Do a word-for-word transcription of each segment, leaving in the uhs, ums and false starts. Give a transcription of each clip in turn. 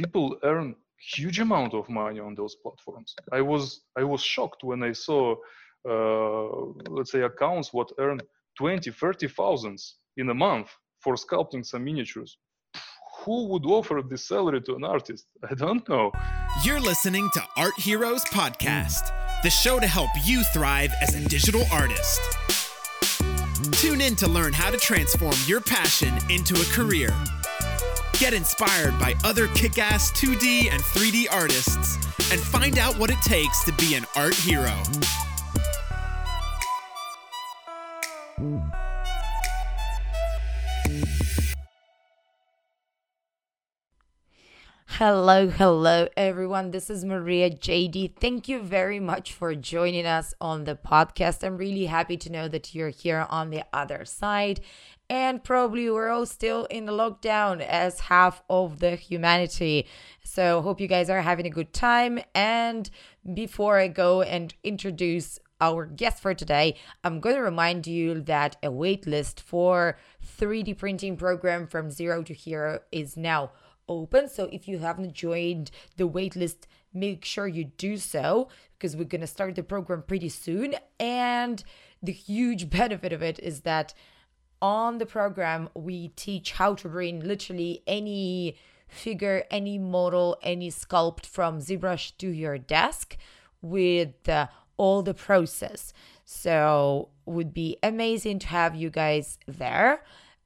people earn huge amount of money on those platforms. I was I was shocked when I saw uh, let's say accounts what earn twenty, thirty thousands in a month for sculpting some miniatures. Who would offer this salary to an artist? I don't know. You're listening to Art Heroes Podcast, the show to help you thrive as a digital artist. Tune in to learn how to transform your passion into a career. Get inspired by other kick-ass two D and three D artists and find out what it takes to be an art hero. Hello, hello, everyone. This is Maria J D. Thank you very much for joining us on the podcast. I'm really happy to know that you're here on the other side. And probably we're all still in the lockdown as half of the humanity. So hope you guys are having a good time. And before I go and introduce our guest for today, I'm going to remind you that a waitlist for three D printing program From Zero to Hero is now open. So if you haven't joined the waitlist, make sure you do so, because we're going to start the program pretty soon. And the huge benefit of it is that on the program, we teach how to bring literally any figure, any model, any sculpt from ZBrush to your desk with uh, all the process. So would be amazing to have you guys there.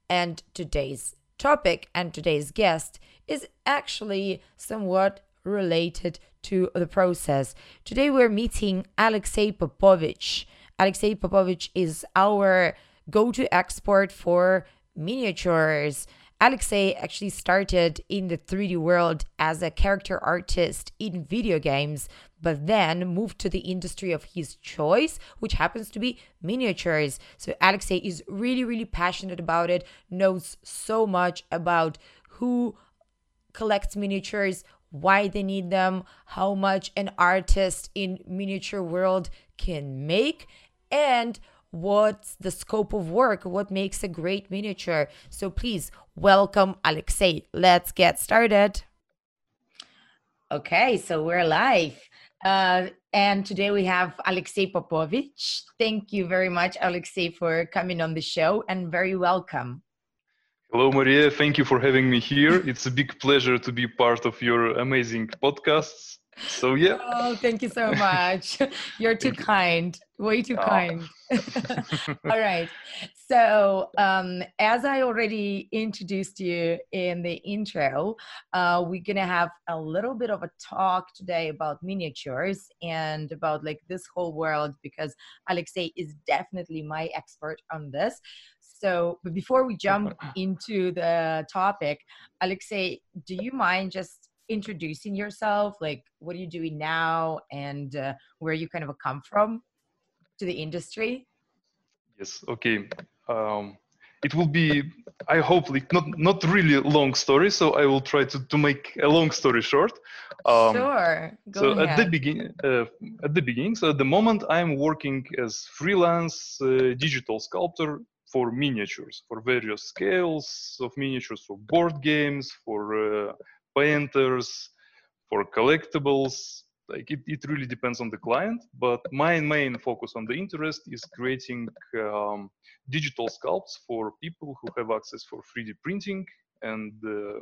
And today's topic and today's guest is actually somewhat related to the process. Today we're meeting Alexei Popovich. Alexei Popovich is our go-to expert for miniatures. Alexei actually started in the three D world as a character artist in video games, but then moved to the industry of his choice, which happens to be miniatures. So Alexei is really, really passionate about it, knows so much about who collects miniatures, why they need them, how much an artist in miniature world can make, and what's the scope of work, what makes a great miniature. So please welcome Alexei. Let's get started. Okay, so we're live. Uh, and today we have Alexei Popovich. Thank you very much, Alexei, for coming on the show, and very welcome. Hello, Maria. Thank you for having me here. It's a big pleasure to be part of your amazing podcasts. So, yeah. Oh, thank you so much. You're too kind. Way too ah. kind. All right. So, um, as I already introduced you in the intro, uh, we're going to have a little bit of a talk today about miniatures and about like this whole world, because Alexei is definitely my expert on this. So, but before we jump into the topic, Alexei, do you mind just introducing yourself, like what are you doing now, and uh, where you kind of come from to the industry? Yes, okay. Um, it will be, I hope, like not not really long story, so I will try to, to make a long story short. Um, sure. Go so ahead. At the beginning, uh, at the beginning, so at the moment I'm working as freelance uh, digital sculptor for miniatures, for various scales of miniatures, for board games, for uh, painters, for collectibles. Like it, it really depends on the client, but my main focus on the interest is creating um, digital sculpts for people who have access for three D printing, and uh,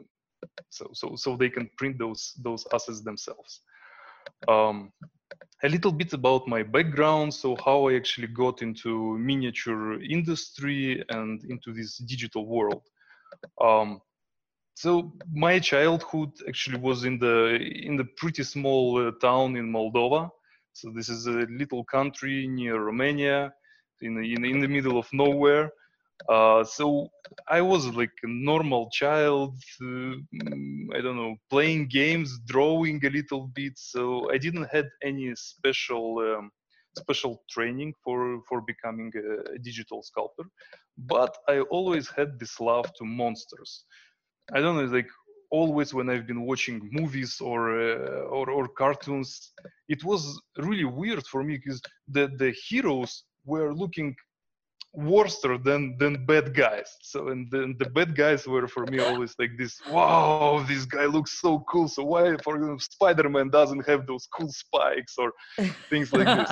so so so they can print those those assets themselves. Um, a little bit about my background, so how I actually got into miniature industry and into this digital world. Um, So my childhood actually was in the in the pretty small uh, town in Moldova. So this is a little country near Romania, in the, in, the, in the middle of nowhere. Uh, so I was like a normal child. Uh, I don't know, playing games, drawing a little bit. So I didn't have any special um, special training for for becoming a digital sculptor. But I always had this love to monsters. I don't know, like always when I've been watching movies or uh, or, or cartoons, it was really weird for me because the, the heroes were looking worser than than bad guys. So and then the bad guys were for me always like this, wow, this guy looks so cool, so why, for example, Spider-Man doesn't have those cool spikes or things like this.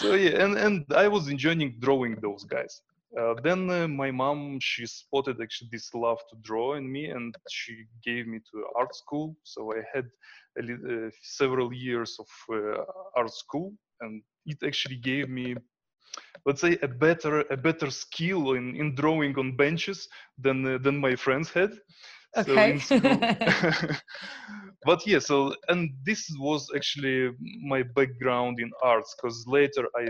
So yeah, and and I was enjoying drawing those guys. Uh, then uh, my mom, she spotted actually this love to draw in me, and she gave me to art school. So I had a li- uh, several years of uh, art school, and it actually gave me, let's say, a better a better skill in, in drawing on benches than uh, than my friends had. Okay. So in school. But yeah, so and this was actually my background in arts, because later I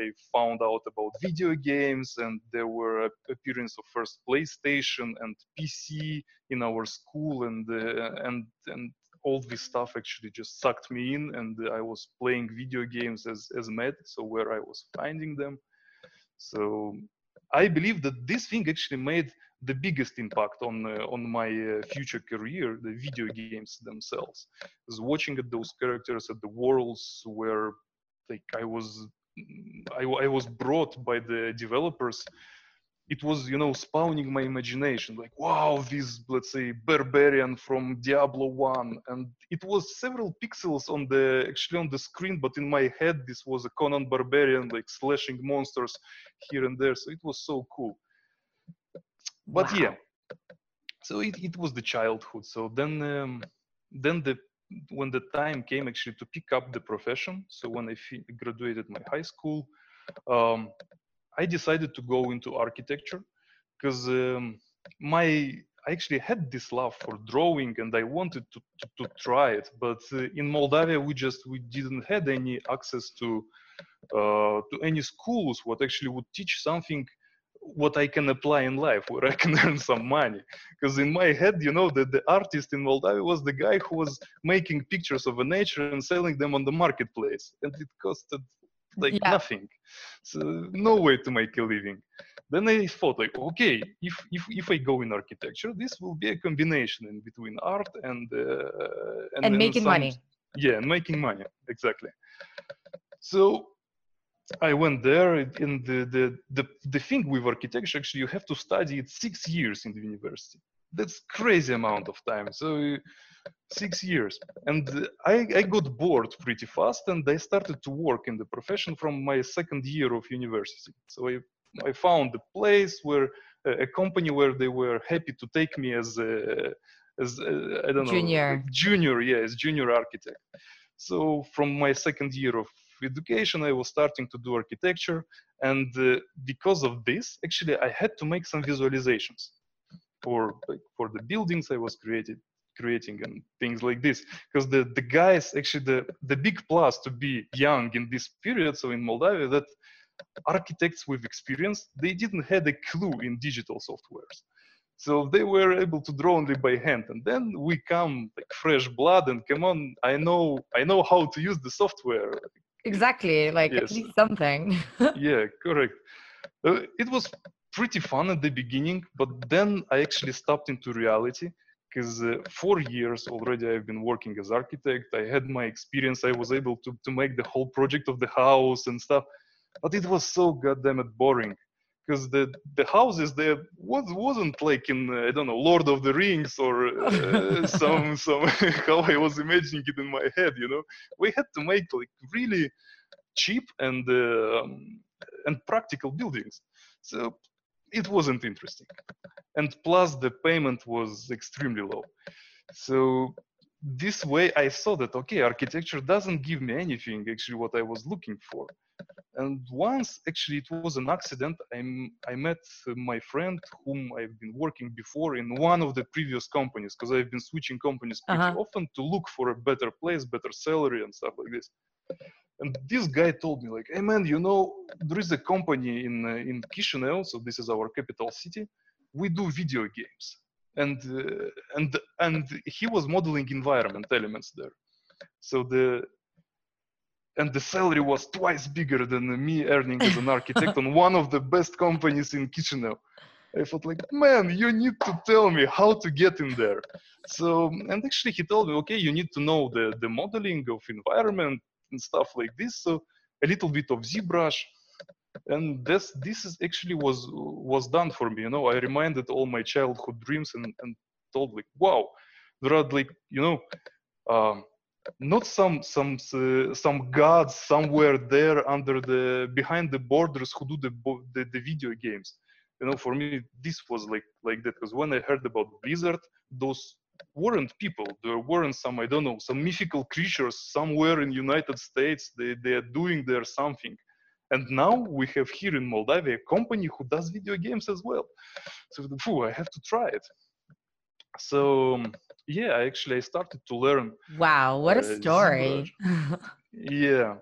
I found out about video games, and there were appearance of first PlayStation and P C in our school, and uh, and and all this stuff actually just sucked me in, and I was playing video games as as mad. So where I was finding them, so I believe that this thing actually made the biggest impact on uh, on my uh, future career, the video games themselves. Was watching at those characters, at the worlds where, like, I was, I, I was brought by the developers. It was, you know, spawning my imagination. Like, wow, this, let's say, barbarian from Diablo one, and it was several pixels on the actually on the screen, but in my head, this was a Conan barbarian, like slashing monsters here and there. So it was so cool. But wow. Yeah, so it, it was the childhood. So then um, then the when the time came actually to pick up the profession. So when I fi- graduated my high school, um, I decided to go into architecture, because um, my I actually had this love for drawing, and I wanted to to, to try it. But uh, in Moldavia, we just we didn't had any access to uh, to any schools what actually would teach something what I can apply in life, where I can earn some money. Because in my head, you know, that the artist in Moldavia was the guy who was making pictures of the nature and selling them on the marketplace. And it costed like yeah. nothing. So no way to make a living. Then I thought, like, okay, if, if, if I go in architecture, this will be a combination in between art and... Uh, and, and making and some, money. Yeah, and making money, exactly. So I went there, and the, the the the thing with architecture, actually, you have to study it six years in the university. That's crazy amount of time. So six years, and I, I got bored pretty fast, and I started to work in the profession from my second year of university. So I I found a place where a company where they were happy to take me as a as a, I don't know junior junior yeah as junior architect. So from my second year of education, I was starting to do architecture, and uh, because of this, actually, I had to make some visualizations for like, for the buildings I was created creating and things like this. Because the the guys actually the the big plus to be young in this period, so in Moldavia, that architects with experience, they didn't have a clue in digital softwares, so they were able to draw only by hand. And then we come like fresh blood, and come on, I know I know how to use the software. Exactly, like yes. At least something. Yeah, correct. Uh, it was pretty fun at the beginning, but then I actually stepped into reality, because uh, four years already I've been working as architect. I had my experience. I was able to, to make the whole project of the house and stuff, but it was so goddamn it boring, because the, the houses there was, wasn't like in, uh, I don't know, Lord of the Rings or uh, some, some how I was imagining it in my head, you know. We had to make like really cheap and, uh, and practical buildings. So it wasn't interesting. And plus the payment was extremely low. So this way I saw that, okay, architecture doesn't give me anything actually what I was looking for. And once, actually, it was an accident. I'm, I met my friend whom I've been working before in one of the previous companies, because I've been switching companies pretty uh-huh. often to look for a better place, better salary and stuff like this. And this guy told me, like, hey, man, you know, there is a company in, uh, in Kishinev, so this is our capital city. We do video games. And, uh, and, and he was modeling environment elements there. So the... And the salary was twice bigger than me earning as an architect on one of the best companies in Kishinev. I thought, like, man, you need to tell me how to get in there. So, and actually he told me, okay, you need to know the, the modeling of environment and stuff like this. So a little bit of ZBrush, And this this is actually was was done for me. You know, I reminded all my childhood dreams and, and told like, wow, there are like, you know, um, not some some uh, some gods somewhere there under the behind the borders who do the the, the video games. You know, for me, this was like, like that. Because when I heard about Blizzard, those weren't people. There weren't some, I don't know, some mythical creatures somewhere in United States. They, they are doing their something. And now we have here in Moldova a company who does video games as well. So, phew, I have to try it. So, yeah, actually, I started to learn. Wow, what a uh, story. Yeah.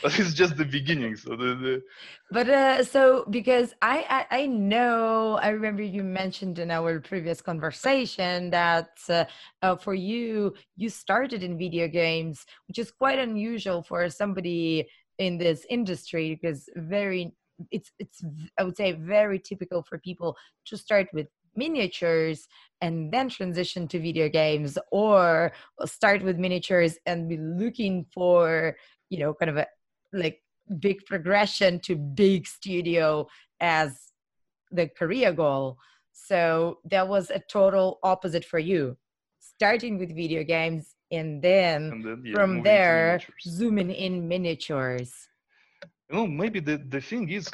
But it's just the beginning. So the, the but uh, so because I, I I know I remember you mentioned in our previous conversation that uh, uh, for you you started in video games, which is quite unusual for somebody in this industry, because very it's it's I would say very typical for people to start with miniatures and then transition to video games, or start with miniatures and be looking for, you know, kind of a like big progression to big studio as the career goal. So that was a total opposite for you, starting with video games and then, and then yeah, from there zooming in miniatures. You know, maybe the, the thing is,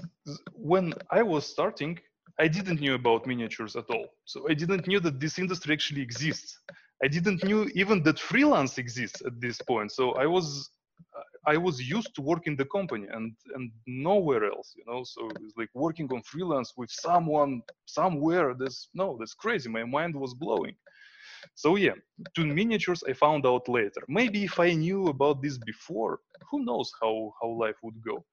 when I was starting, I didn't know about miniatures at all. So I didn't know that this industry actually exists. I didn't know even that freelance exists at this point. So I was I was used to work in the company and, and nowhere else, you know. So it's like working on freelance with someone somewhere. That's no, that's crazy. My mind was blowing. So yeah, to miniatures I found out later. Maybe if I knew about this before, who knows how, how life would go.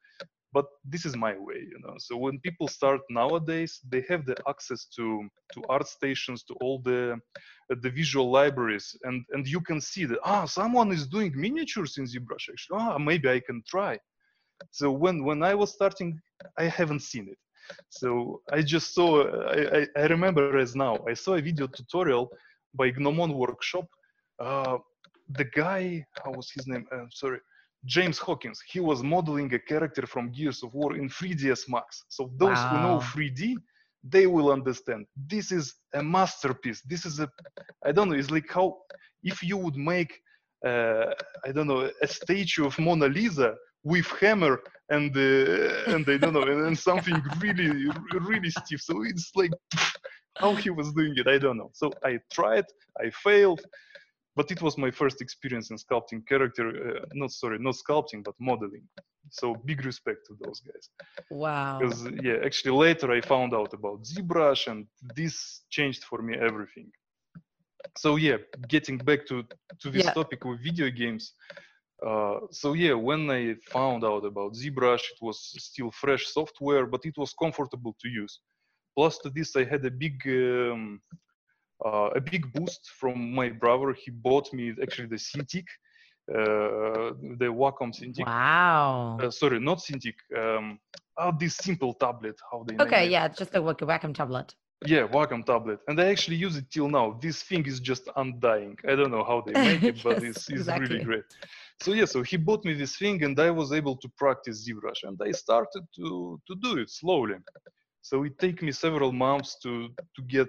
But this is my way, you know. So when people start nowadays, they have the access to to art stations, to all the uh, the visual libraries, and and you can see that ah, someone is doing miniatures in ZBrush. Actually, ah, maybe I can try. So when when I was starting, I haven't seen it. So I just saw. I I, I remember as now. I saw a video tutorial by Gnomon Workshop. Uh, the guy, how was his name? Uh, sorry. James Hawkins, he was modeling a character from Gears of War in three D S Max. So those wow. who know three D, they will understand. This is a masterpiece. This is a, I don't know, it's like how, if you would make, uh, I don't know, a statue of Mona Lisa with hammer and, uh, and I don't know, and, and something really, really stiff. So it's like, pff, how he was doing it, I don't know. So I tried, I failed. But it was my first experience in sculpting character, uh, not sorry, not sculpting, but modeling. So big respect to those guys. Wow. Because yeah, actually later I found out about ZBrush, and this changed for me everything. So yeah, getting back to, to this yeah. topic with video games. Uh, so yeah, when I found out about ZBrush, it was still fresh software, but it was comfortable to use. Plus to this, I had a big... Um, Uh, a big boost from my brother. He bought me actually the Cintiq, uh, the Wacom Cintiq. Wow. Uh, sorry, not Cintiq. Um, oh, this simple tablet. How they? Okay, yeah, it. just a Wacom tablet. Yeah, Wacom tablet, and I actually use it till now. This thing is just undying. I don't know how they make it, yes, but it's, it's exactly. really great. So yeah, so he bought me this thing, and I was able to practice ZBrush, and I started to to do it slowly. So it took me several months to to get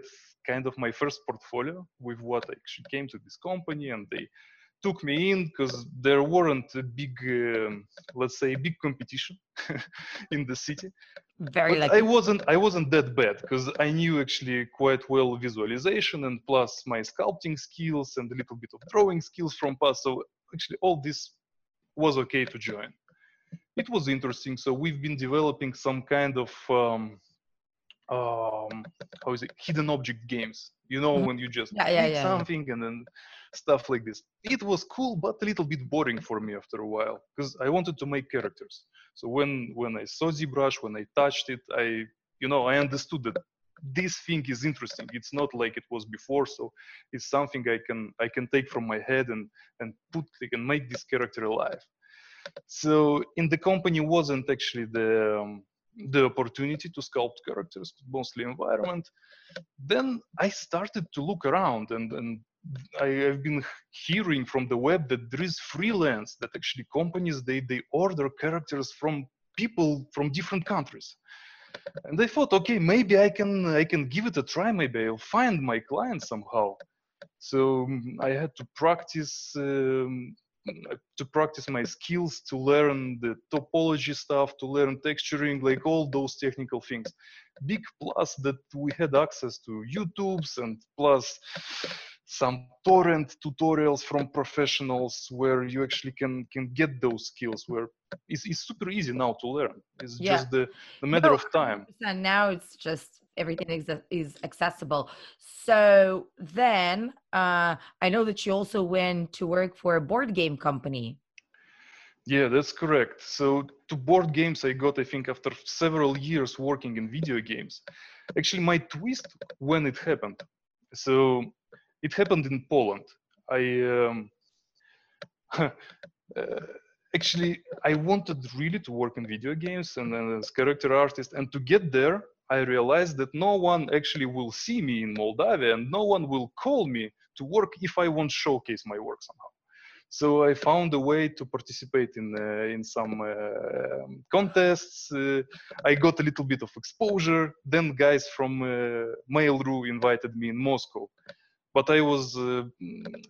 kind of my first portfolio with what I actually came to this company, and they took me in because there weren't a big, um, let's say, big competition in the city. Very lucky. I wasn't, I wasn't that bad because I knew actually quite well visualization and plus my sculpting skills and a little bit of drawing skills from past. So actually, all this was okay to join. It was interesting. So we've been developing some kind of um, um how is it hidden object games, you know, when you just yeah, yeah, yeah, something yeah. and then stuff like this. It was cool, but a little bit boring for me after a while because I wanted to make characters. So when when I saw ZBrush, when I touched it, I you know I understood that this thing is interesting. It's not like it was before, so it's something I can I can take from my head and and put I can make this character alive. So in the company wasn't actually the um, the opportunity to sculpt characters, mostly environment. Then I started to look around, and, and I have been hearing from the web that there is freelance, that actually companies, they, they order characters from people from different countries. And I thought, okay, maybe I can, I can give it a try. Maybe I'll find my client somehow. So I had to practice, um, to practice my skills, to learn the topology stuff, to learn texturing, like all those technical things. Big plus that we had access to YouTubes, and plus some torrent tutorials from professionals where you actually can, can get those skills, where it's, it's super easy now to learn. It's yeah. just the, the matter no, of time. And now it's just everything is, is accessible. So then uh, I know that you also went to work for a board game company. Yeah, that's correct. So to board games I got, I think, after several years working in video games. Actually, my twist when it happened. So it happened in Poland. I um, uh, actually, I wanted really to work in video games and, and as character artist. And to get there, I realized that no one actually will see me in Moldova and no one will call me to work if I won't showcase my work somehow. So I found a way to participate in, uh, in some uh, contests. Uh, I got a little bit of exposure. Then guys from uh, Mail dot r u invited me in Moscow. But I was, uh,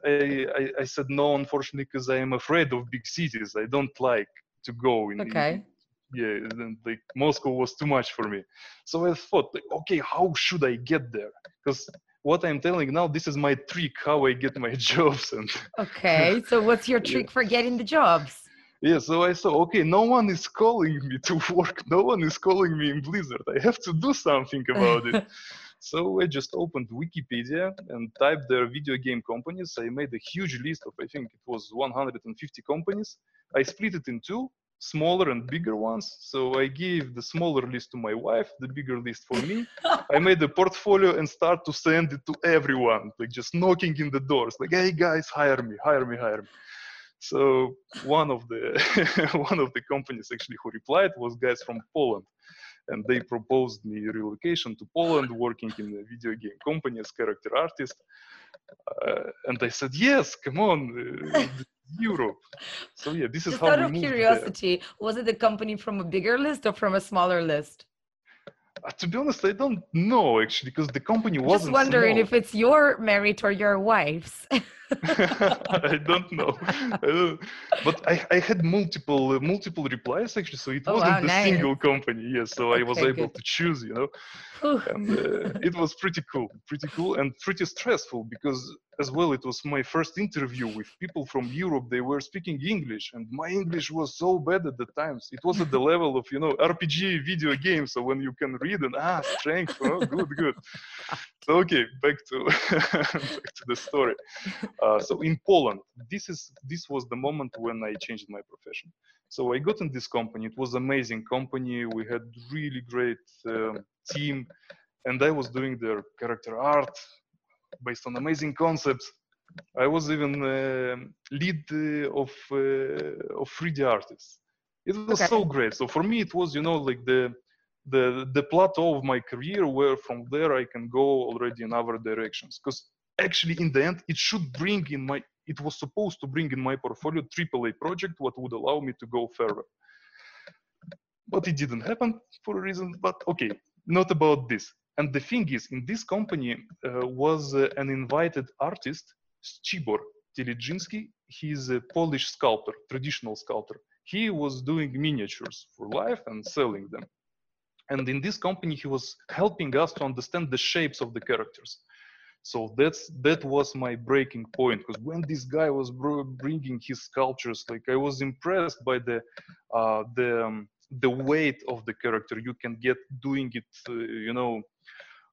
I, I, I said no, unfortunately, because I am afraid of big cities. I don't like to go in. Okay. Yeah, and like Moscow was too much for me. So I thought, like, okay, how should I get there? Because what I'm telling now, this is my trick, how I get my jobs. And okay, so what's your trick yeah. for getting the jobs? Yeah, so I saw, okay, no one is calling me to work. No one is calling me in Blizzard. I have to do something about it. So I just opened Wikipedia and typed their video game companies. I made a huge list of, I think it was one hundred fifty companies. I split it in two, smaller and bigger ones. So I gave the smaller list to my wife, the bigger list for me. I made a portfolio and started to send it to everyone, like just knocking in the doors, like, hey guys, hire me, hire me, hire me. So one of the one of the companies actually who replied was guys from Poland. And they proposed me relocation to Poland, working in a video game company as character artist. Uh, and I said, yes, come on, uh, Europe. So yeah, this is just how we moved. Out of curiosity, there. Was it a company from a bigger list or from a smaller list? Uh, to be honest, I don't know, actually, because the company wasn't small. Just wondering small. If it's your merit or your wife's. I don't know. Uh, but I, I had multiple uh, multiple replies, actually, so it oh, wasn't wow, a nice. single company. Yes, yeah, so okay, I was able good. to choose, you know. Ooh. And uh, it was pretty cool, pretty cool and pretty stressful because, as well, it was my first interview with people from Europe. They were speaking English, and my English was so bad at the times. It was at the level of, you know, R P G video games, so when you can read and, ah, strength, oh, good, good. So, okay, back to, back to the story. Uh, so in Poland, this is this was the moment when I changed my profession. So I got in this company. It was an amazing company. We had really great uh, team, and I was doing their character art based on amazing concepts. I was even uh, lead uh, of uh, of three D artists. It was okay. so great. So for me, it was, you know, like the the the plateau of my career, where from there I can go already in other directions. Because actually, in the end, it should bring in my. It was supposed to bring in my portfolio triple A project, what would allow me to go further. But it didn't happen for a reason. But okay, not about this. And the thing is, in this company uh, was uh, an invited artist, Czibor Telijski. He's a Polish sculptor, traditional sculptor. He was doing miniatures for life and selling them. And in this company, he was helping us to understand the shapes of the characters. So that's that was my breaking point, because when this guy was bringing his sculptures, like I was impressed by the uh, the um, the weight of the character. You can get doing it, uh, you know.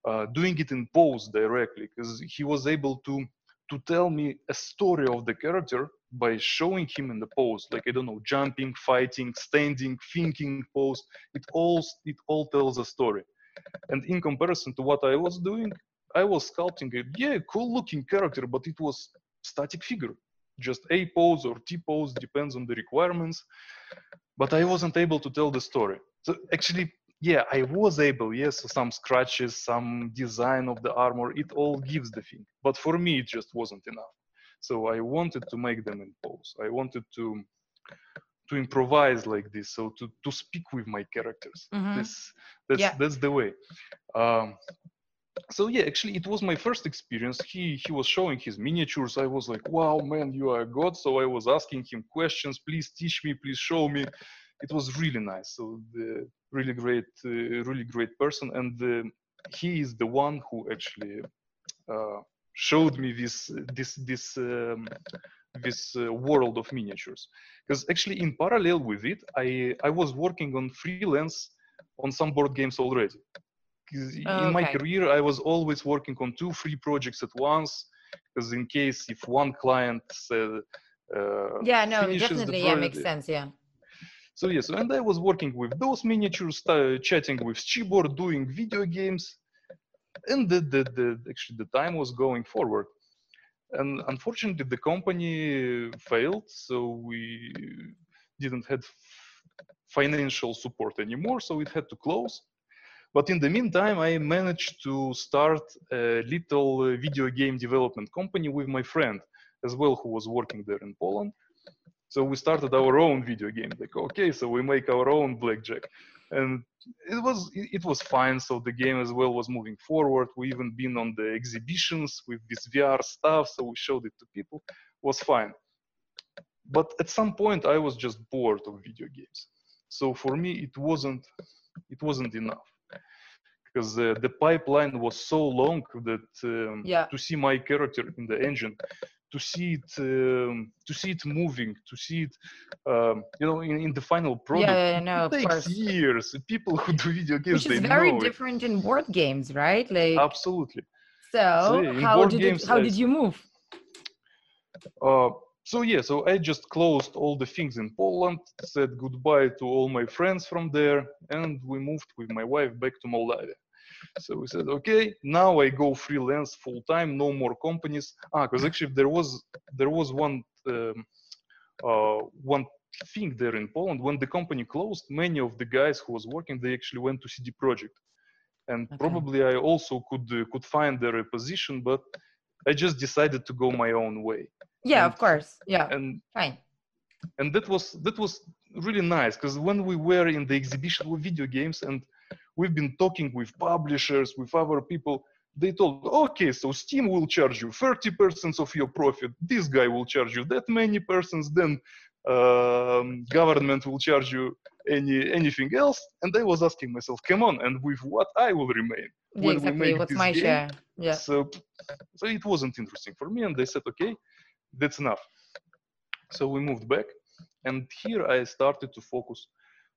Uh, doing it in pose directly, because he was able to to tell me a story of the character by showing him in the pose, like I don't know, jumping, fighting, standing, thinking pose. It all it all tells a story. And in comparison to what I was doing, I was sculpting a yeah, cool-looking character, but it was static figure, just A pose or T pose, depends on the requirements. But I wasn't able to tell the story. So actually. Yeah, I was able, yes, so some scratches, some design of the armor, it all gives the thing. But for me, it just wasn't enough. So I wanted to make them in pose. I wanted to to improvise like this, so to to speak with my characters. Mm-hmm. This that's yeah. that's the way. Um, so yeah, actually, it was my first experience. He he was showing his miniatures. I was like, wow, man, you are a god. So I was asking him questions. Please teach me. Please show me. It was really nice. So the really great, uh, really great person, and uh, he is the one who actually uh, showed me this this this. Um, this uh, world of miniatures, because actually in parallel with it I I was working on freelance on some board games already. Oh, in my okay. career I was always working on two three projects at once, because in case if one client said uh, yeah no definitely yeah makes sense yeah so yes yeah, so, and I was working with those miniatures, uh, chatting with Czibor, doing video games, and the, the, the actually the time was going forward. And unfortunately, the company failed, so we didn't have financial support anymore, so it had to close. But in the meantime, I managed to start a little video game development company with my friend as well, who was working there in Poland. So we started our own video game. Like, okay, so we make our own blackjack. And it was it was fine. So the game as well was moving forward. We even been on the exhibitions with this V R stuff. So we showed it to people. It was fine. But at some point, I was just bored of video games. So for me, it wasn't it wasn't enough, because uh, the pipeline was so long that um, yeah. to see my character in the engine, to see it um, to see it moving, to see it um, you know in, in the final product, yeah, yeah, no, it takes course. years. People who do video games, which is they very know different it. in board games, right? Like absolutely. So, so yeah, how did games, it, how I, did you move? Uh, so yeah, so I just closed all the things in Poland, said goodbye to all my friends from there, and we moved with my wife back to Moldova. So we said, okay, now I go freelance full time, no more companies. Ah, because actually there was there was one um, uh, one thing there in Poland. When the company closed, many of the guys who was working, they actually went to C D Projekt, and okay. probably I also could uh, could find their position, but I just decided to go my own way. Yeah, and, of course. Yeah, and fine. And that was that was really nice, because when we were in the exhibition with video games and we've been talking with publishers, with other people, they told, okay, so Steam will charge you thirty percent of your profit, this guy will charge you that many persons, then um, government will charge you any anything else. And I was asking myself, come on, and with what I will remain? When exactly, we make what's this my game, share? Yeah. So, so it wasn't interesting for me, and they said, okay, that's enough. So we moved back, and here I started to focus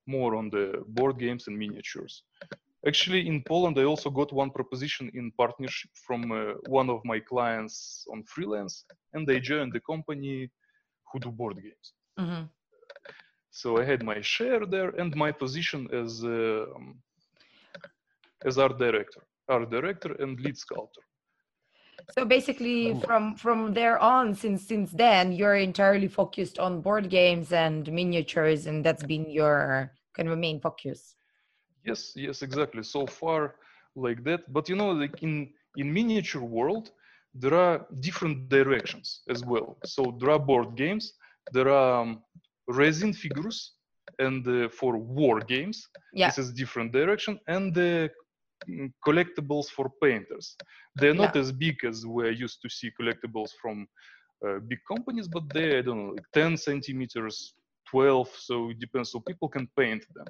more on the board games and miniatures. Actually, in Poland, I also got one proposition in partnership from uh, one of my clients on freelance, and they joined the company who do board games. Mm-hmm. So I had my share there and my position as uh, as art director, art director and lead sculptor. So basically, from from there on, since since then, you're entirely focused on board games and miniatures, and that's been your kind of main focus. Yes, yes, exactly. So far, like that. But you know, like in in miniature world, there are different directions as well. So there are board games, there are um, resin figures, and uh, for war games, yeah. this is different direction, and the. Uh, collectibles for painters. They're not yeah. as big as we're used to see collectibles from uh, big companies, but they're, I don't know, like ten centimeters, twelve, so it depends, so people can paint them.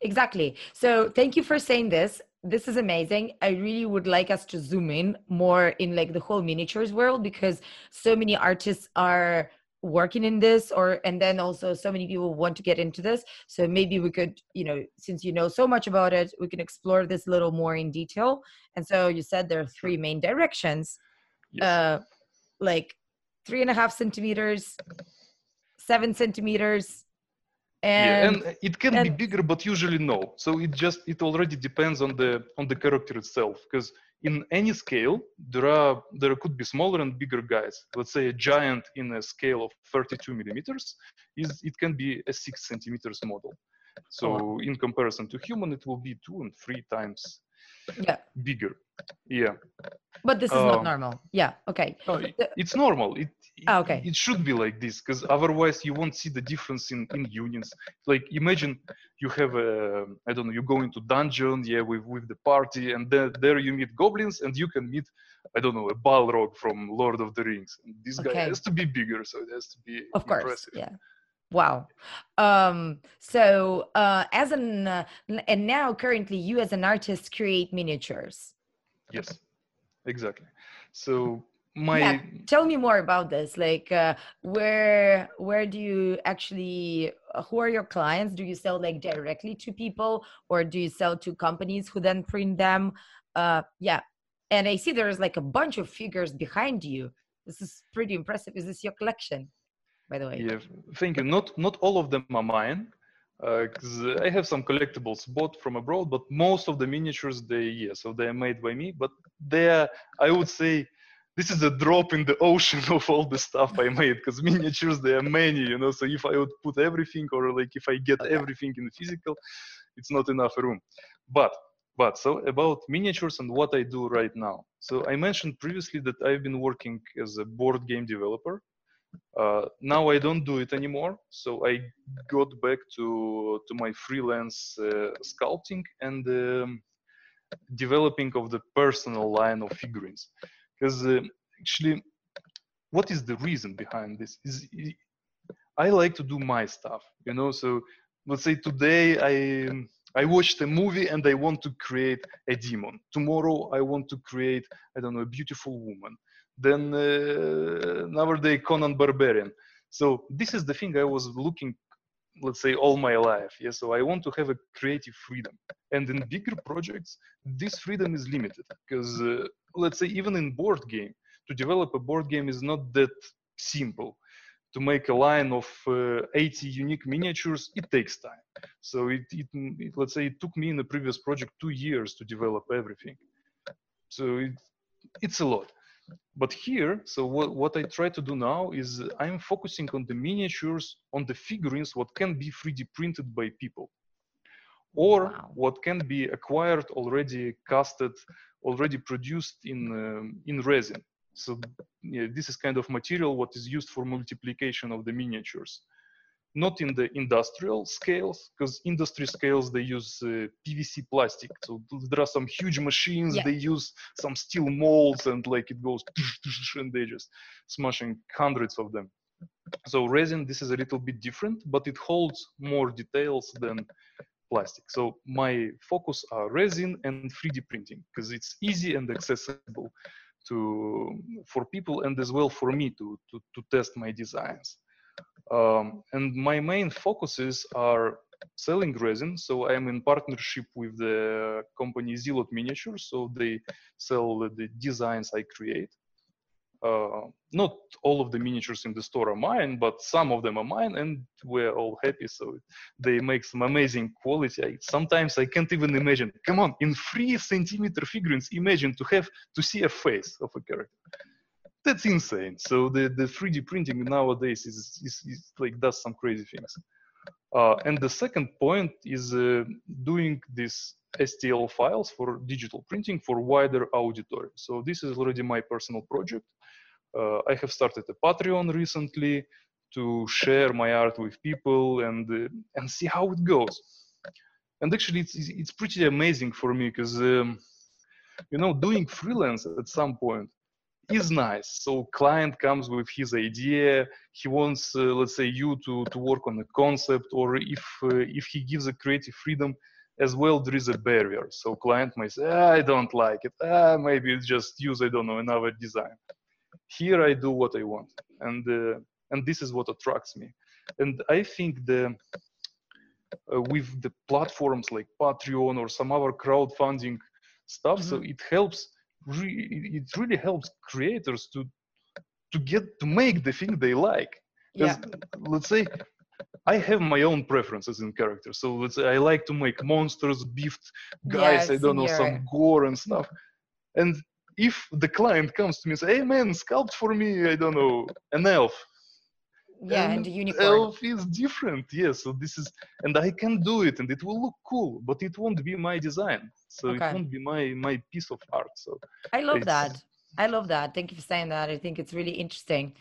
Exactly. So thank you for saying this. This is amazing. I really would like us to zoom in more in like the whole miniatures world, because so many artists are working in this, or and then also so many people want to get into this. So maybe we could, you know, since you know so much about it, we can explore this a little more in detail. And so you said there are three main directions, yes. uh, like three and a half centimeters, seven centimeters, and, yeah, and it can and, be bigger, but usually no. So it just it already depends on the on the character itself, because in any scale, there are there could be smaller and bigger guys. Let's say a giant in a scale of thirty-two millimeters is it can be a six centimeters model. So in comparison to human, it will be two and three times yeah. bigger. Yeah. But this is uh, not normal. Yeah. Okay. No, it's normal. It, it, ah, okay. It should be like this, because otherwise you won't see the difference in, in unions. Like, imagine you have a, I don't know, you go into dungeon, yeah, with, with the party, and then there you meet goblins, and you can meet, I don't know, a Balrog from Lord of the Rings. And this okay. guy has to be bigger, so it has to be of course, impressive. Yeah. Wow. Um, so uh, as an, uh, and now currently you as an artist create miniatures. Yes, exactly. So my yeah, tell me more about this. Like, uh, where where do you actually? Uh, who are your clients? Do you sell like directly to people, or do you sell to companies who then print them? Uh, yeah, and I see there's like a bunch of figures behind you. This is pretty impressive. Is this your collection, by the way? Yeah, thank you. Not not all of them are mine. Because uh, I have some collectibles bought from abroad, but most of the miniatures, they yeah, so they are made by me. But they are, I would say, this is a drop in the ocean of all the stuff I made. Because miniatures, there are many, you know. So if I would put everything, or like if I get okay. everything in physical, it's not enough room. But but so about miniatures and what I do right now. So I mentioned previously that I've been working as a board game developer. Uh, now I don't do it anymore, so I got back to to my freelance uh, sculpting and um, developing of the personal line of figurines. Because uh, actually, what is the reason behind this? Is I like to do my stuff, you know. So let's say today I I watched a movie and I want to create a demon. Tomorrow I want to create, I don't know, a beautiful woman. Then uh, nowadays Conan Barbarian. So this is the thing I was looking, let's say, all my life. Yeah, so I want to have a creative freedom. And in bigger projects, this freedom is limited. Because uh, let's say even in board game, to develop a board game is not that simple. To make a line of uh, eighty unique miniatures, it takes time. So it, it, it, let's say it took me in the previous project two years to develop everything. So it, it's a lot. But here, so what, what I try to do now is I'm focusing on the miniatures, on the figurines, what can be three D printed by people, or wow. what can be acquired already casted, already produced in um, in resin. So yeah, this is kind of material what is used for multiplication of the miniatures, not in the industrial scales, because industry scales they use uh, P V C plastic. So there are some huge machines, yeah. they use some steel molds, and like it goes and they just smashing hundreds of them. So resin, this is a little bit different, but it holds more details than plastic. So my focus are resin and three D printing, because it's easy and accessible to for people, and as well for me to to, to test my designs. Um, and my main focuses are selling resin. So I'm in partnership with the company Zilot Miniatures. So they sell the designs I create. Uh, not all of the miniatures in the store are mine, but some of them are mine, and we're all happy. So they make some amazing quality. I, sometimes I can't even imagine. Come on, in three centimeter figurines, imagine to have to see a face of a character. That's insane. So the, the three D printing nowadays is, is, is like does some crazy things. Uh, and the second point is uh, doing these S T L files for digital printing for wider auditorium. So this is already my personal project. Uh, I have started a Patreon recently to share my art with people and uh, and see how it goes. And actually, it's it's pretty amazing for me because um, you know, doing freelance at some point is nice. So client comes with his idea. He wants, uh, let's say, you to, to work on a concept, or if uh, if he gives a creative freedom, as well, there is a barrier. So client might say, ah, I don't like it. Ah, maybe it's just use, I don't know, another design. Here I do what I want, and uh, and this is what attracts me. And I think the uh, with the platforms like Patreon or some other crowdfunding stuff, mm-hmm. so it helps. Re- it really helps creators to to get to make the thing they like. Yeah. Let's say I have my own preferences in characters. So let's say I like to make monsters, beefed guys, yes, I don't know, some gore and stuff. And if the client comes to me and says, hey man, sculpt for me, I don't know, an elf. yeah, and, and unicorn. Elf is different, yes. So this is, and I can do it, and it will look cool, but it won't be my design. So okay. it won't be my my piece of art. So I love that. I love that. Thank you for saying that. I think it's really interesting.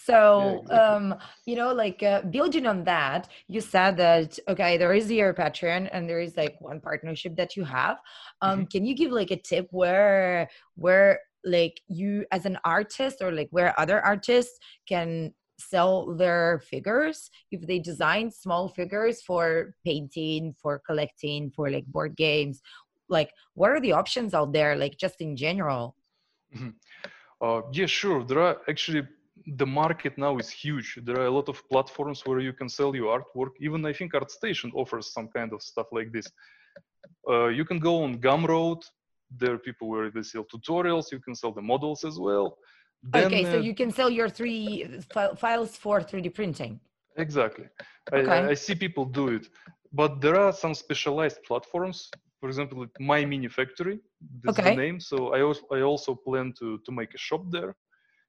So, um, you know, like uh, building on that, you said that, okay, there is your Patreon and there is like one partnership that you have. Um, mm-hmm. Can you give like a tip where, where like you as an artist or like where other artists can sell their figures if they design small figures for painting, for collecting, for like board games? Like what are the options out there? Like just in general? Mm-hmm. Uh, yeah, sure. There are actually... The market now is huge. There are a lot of platforms where you can sell your artwork. Even I think ArtStation offers some kind of stuff like this. Uh, you can go on Gumroad. There are people where they sell tutorials. You can sell the models as well. Then, okay, so uh, you can sell your three fi- files for three D printing. Exactly. Okay. I, I see people do it. But there are some specialized platforms. For example, like My Mini Factory. That's okay. the name. So I also, I also plan to, to make a shop there.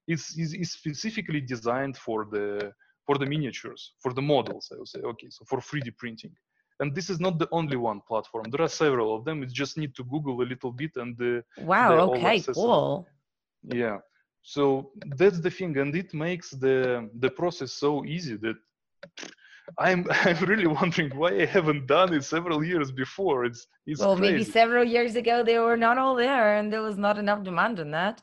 It's, it's specifically designed for the for the miniatures, for the models, I would say. Okay, so for three D printing. And this is not the only one platform. There are several of them. You just need to Google a little bit and the... Wow, okay, cool. Yeah. So that's the thing. And it makes the, the process so easy that I'm I'm really wondering why I haven't done it several years before. It's, it's Well, crazy. Maybe several years ago, they were not all there and there was not enough demand on that.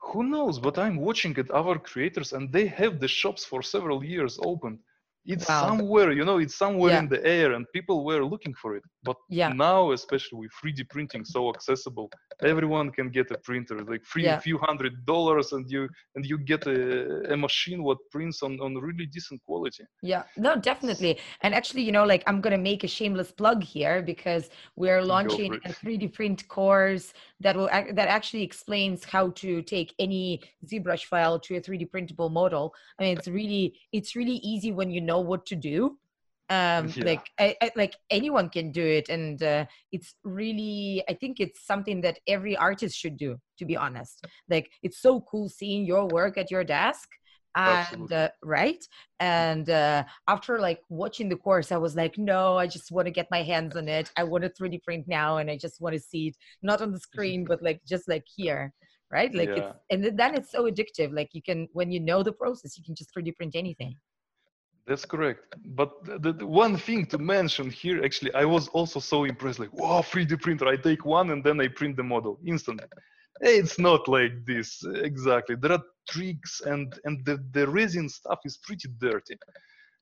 Who knows, but I'm watching at other creators and they have the shops for several years open. It's wow. somewhere, you know, it's somewhere yeah. in the air and people were looking for it. But yeah. now, especially with three D printing so accessible, everyone can get a printer, like free yeah. few hundred dollars and you and you get a, a machine what prints on, on really decent quality. Yeah, no, definitely. And actually, you know, like I'm going to make a shameless plug here because we're launching a three D print course that will that actually explains how to take any ZBrush file to a three D printable model. I mean, it's really it's really easy when you know what to do. um yeah. like I, I like anyone can do it, and uh, it's really I think it's something that every artist should do, to be honest. Like it's so cool seeing your work at your desk. And uh, right and uh, after like watching the course, I was like, no, I just want to get my hands on it. I want to three D print now, and I just want to see it not on the screen but like just like here, right? Like yeah. it's, and then it's so addictive. Like you can, when you know the process, you can just three D print anything. That's correct. But the, the one thing to mention here, actually, I was also so impressed, like, wow, three D printer. I take one and then I print the model instantly. It's not like this, exactly. There are tricks, and, and the, the resin stuff is pretty dirty.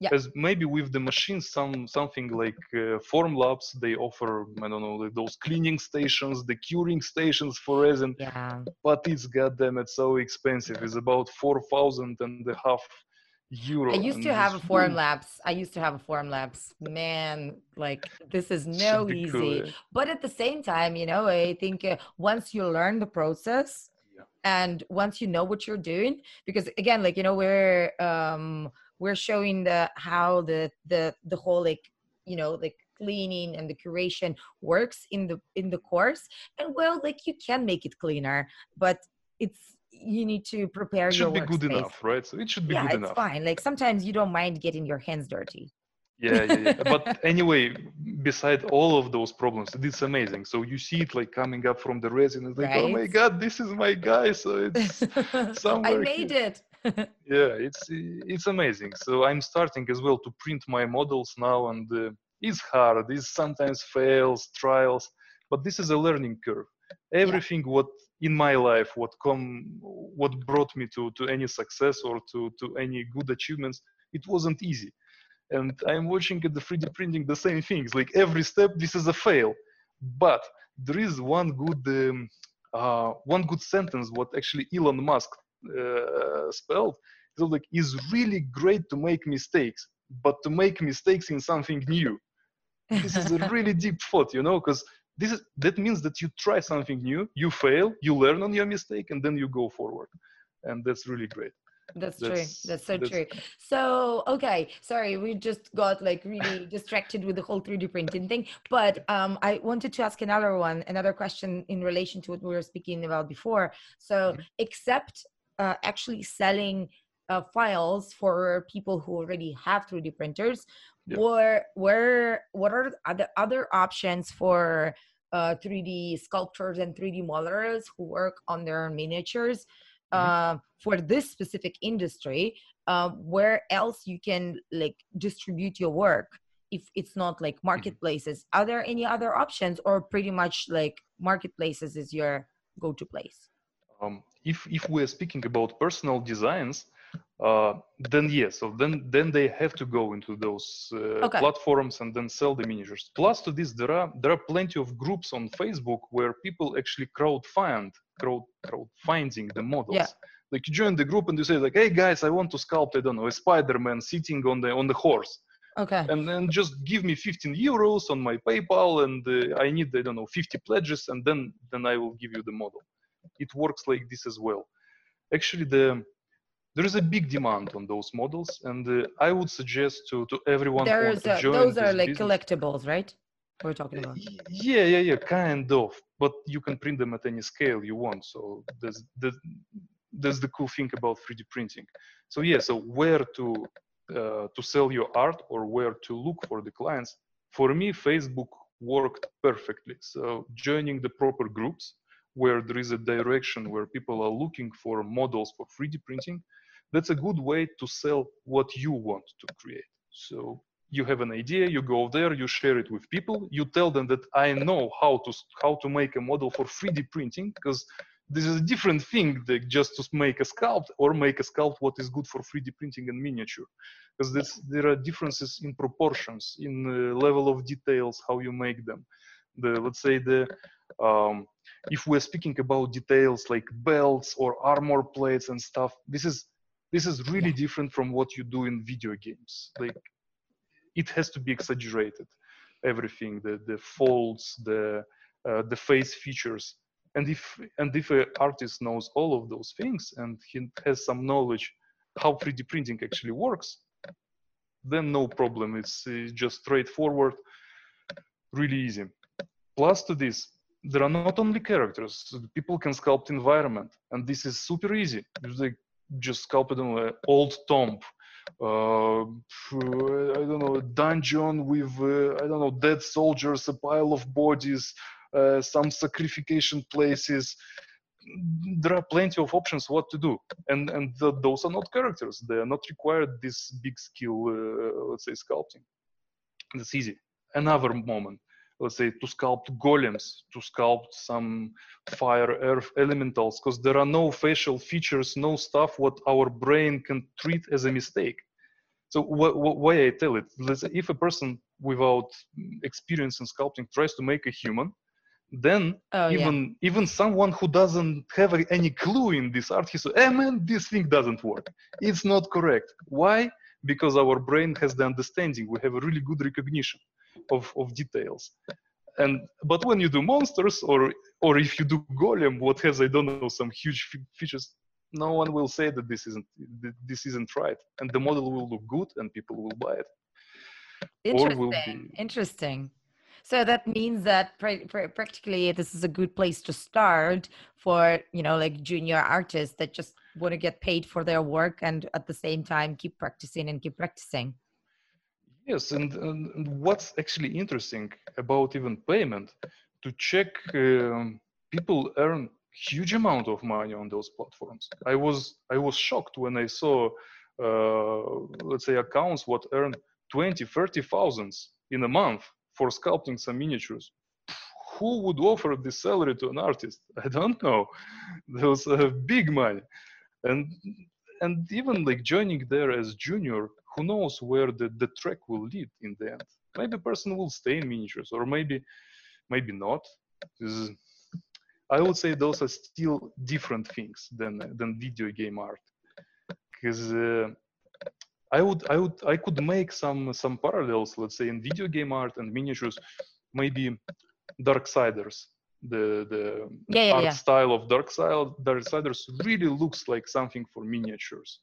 Yeah. As maybe with the machine, some something like uh, FormLabs, they offer, I don't know, those cleaning stations, the curing stations for resin. Yeah. But it's, goddamn it, so expensive. It's about four thousand and a half. Euro. I used to have a FormLabs. I used to have a FormLabs. Man, like this is no easy. Cool, eh? But at the same time, you know, I think uh, once you learn the process yeah. and once you know what you're doing, because again, like, you know, we're um, we're showing the how the the the whole like, you know, like cleaning and the curation works in the in the course, and well, like you can make it cleaner, but it's. You need to prepare your workspace. It should be good enough, right? So it should be good enough. Yeah, it's fine. Like sometimes you don't mind getting your hands dirty. Yeah, yeah, yeah. But anyway, beside all of those problems, it's amazing. So you see it like coming up from the resin. It's like, right? Oh my God, this is my guy. So it's somewhere. I made here. It. Yeah, it's it's amazing. So I'm starting as well to print my models now, and uh, it's hard. It's sometimes fails, trials, but this is a learning curve. Everything yeah. what in my life what come what brought me to to any success or to to any good achievements, it wasn't easy. And I'm watching at the three D printing the same things. Like every step, this is a fail, but there is one good um, uh one good sentence what actually Elon Musk uh, spelled. So like, it's really great to make mistakes, but to make mistakes in something new. This is a really deep thought, you know, because This is, that means that you try something new, you fail, you learn on your mistake, and then you go forward. And that's really great. That's, that's true. That's so that's, true. So, okay. Sorry, we just got like really distracted with the whole three D printing thing. But um, I wanted to ask another one, another question in relation to what we were speaking about before. So, mm-hmm. except uh, actually selling uh, files for people who already have three D printers? Yep. Or where, what are the other options for uh, three D sculptors and three D modelers who work on their miniatures mm-hmm. uh, for this specific industry? Uh, where else you can like distribute your work if it's not like marketplaces? Mm-hmm. Are there any other options, or pretty much like marketplaces is your go-to place? Um, if if we're speaking about personal designs, uh, then yes, so then then they have to go into those uh, okay. platforms and then sell the miniatures. Plus to this, there are there are plenty of groups on Facebook where people actually crowdfund crowd crowdfunding the models. Yeah. Like you join the group and you say like, hey guys, I want to sculpt, I don't know, a Spider-Man sitting on the on the horse. Okay. And then just give me fifteen euros on my PayPal, and uh, I need, I don't know, fifty pledges, and then then I will give you the model. It works like this as well. Actually, the there is a big demand on those models, and uh, I would suggest to to everyone there is to join a, those are like business. Collectibles, right? We're talking about. Yeah, yeah, yeah, kind of. But you can print them at any scale you want. So there's the That's the cool thing about three D printing. So yeah, so where to uh, to sell your art, or where to look for the clients. For me, Facebook worked perfectly. So joining the proper groups where there is a direction where people are looking for models for three D printing, that's a good way to sell what you want to create. So you have an idea, you go there, you share it with people, you tell them that I know how to how to make a model for three D printing, because this is a different thing than just to make a sculpt or make a sculpt what is good for three D printing and miniature. Because there are differences in proportions, in the level of details, how you make them. The, let's say the um, if we're speaking about details like belts or armor plates and stuff, this is this is really different from what you do in video games. Like it has to be exaggerated, everything, the, the folds, the uh, the face features. And if and if an artist knows all of those things and he has some knowledge how three D printing actually works, then no problem. It's, it's just straightforward, really easy. Plus to this, there are not only characters. People can sculpt environment, and this is super easy. They just sculpted an old tomb, uh, I don't know, a dungeon with uh, I don't know, dead soldiers, a pile of bodies. Uh, some sacrification places. There are plenty of options what to do, and and the, those are not characters. They are not required this big skill, uh, let's say sculpting. That's easy. Another moment, let's say to sculpt golems, to sculpt some fire, earth elementals, because there are no facial features, no stuff what our brain can treat as a mistake. So wh- wh- why I tell it, let's say if a person without experience in sculpting tries to make a human, then oh, even yeah. even someone who doesn't have any clue in this art, he says, hey man, this thing doesn't work. It's not correct. Why? Because our brain has the understanding. We have a really good recognition of, of details. And but when you do monsters, or or if you do golem, what has, I don't know, some huge f- features, no one will say that this isn't that this isn't right. And the model will look good and people will buy it. Interesting. Or will be... Interesting. So that means that pra- pra- practically this is a good place to start for, you know, like junior artists that just want to get paid for their work and at the same time keep practicing and keep practicing. Yes, and, and what's actually interesting about even payment, to check um, people earn huge amount of money on those platforms. I was I was shocked when I saw, uh, let's say, accounts what earn twenty, thirty thousands in a month for sculpting some miniatures. Who would offer this salary to an artist? I don't know. Those are big money. And and even like joining there as junior, who knows where the, the track will lead in the end. Maybe person will stay in miniatures, or maybe maybe not. I would say those are still different things than than video game art. Because uh, I would, I would, I could make some some parallels, let's say, in video game art and miniatures. Maybe Darksiders, the the yeah, yeah, art yeah. style of Darksiders, Darksiders really looks like something for miniatures,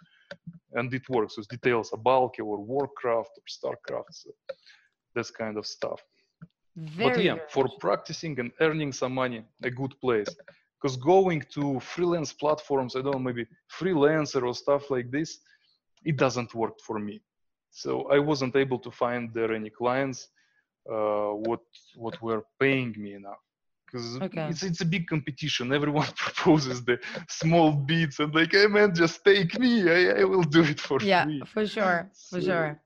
and it works with details of Balki or Warcraft or Starcraft, so this kind of stuff. Very but yeah, for practicing and earning some money, a good place. Because going to freelance platforms, I don't know, maybe Freelancer or stuff like this. it doesn't work for me. So I wasn't able to find there any clients uh, what what were paying me enough. Because okay. it's, it's a big competition. Everyone proposes the small bits and like, hey man, just take me. I, I will do it for yeah, free. Yeah, for sure, for so, sure.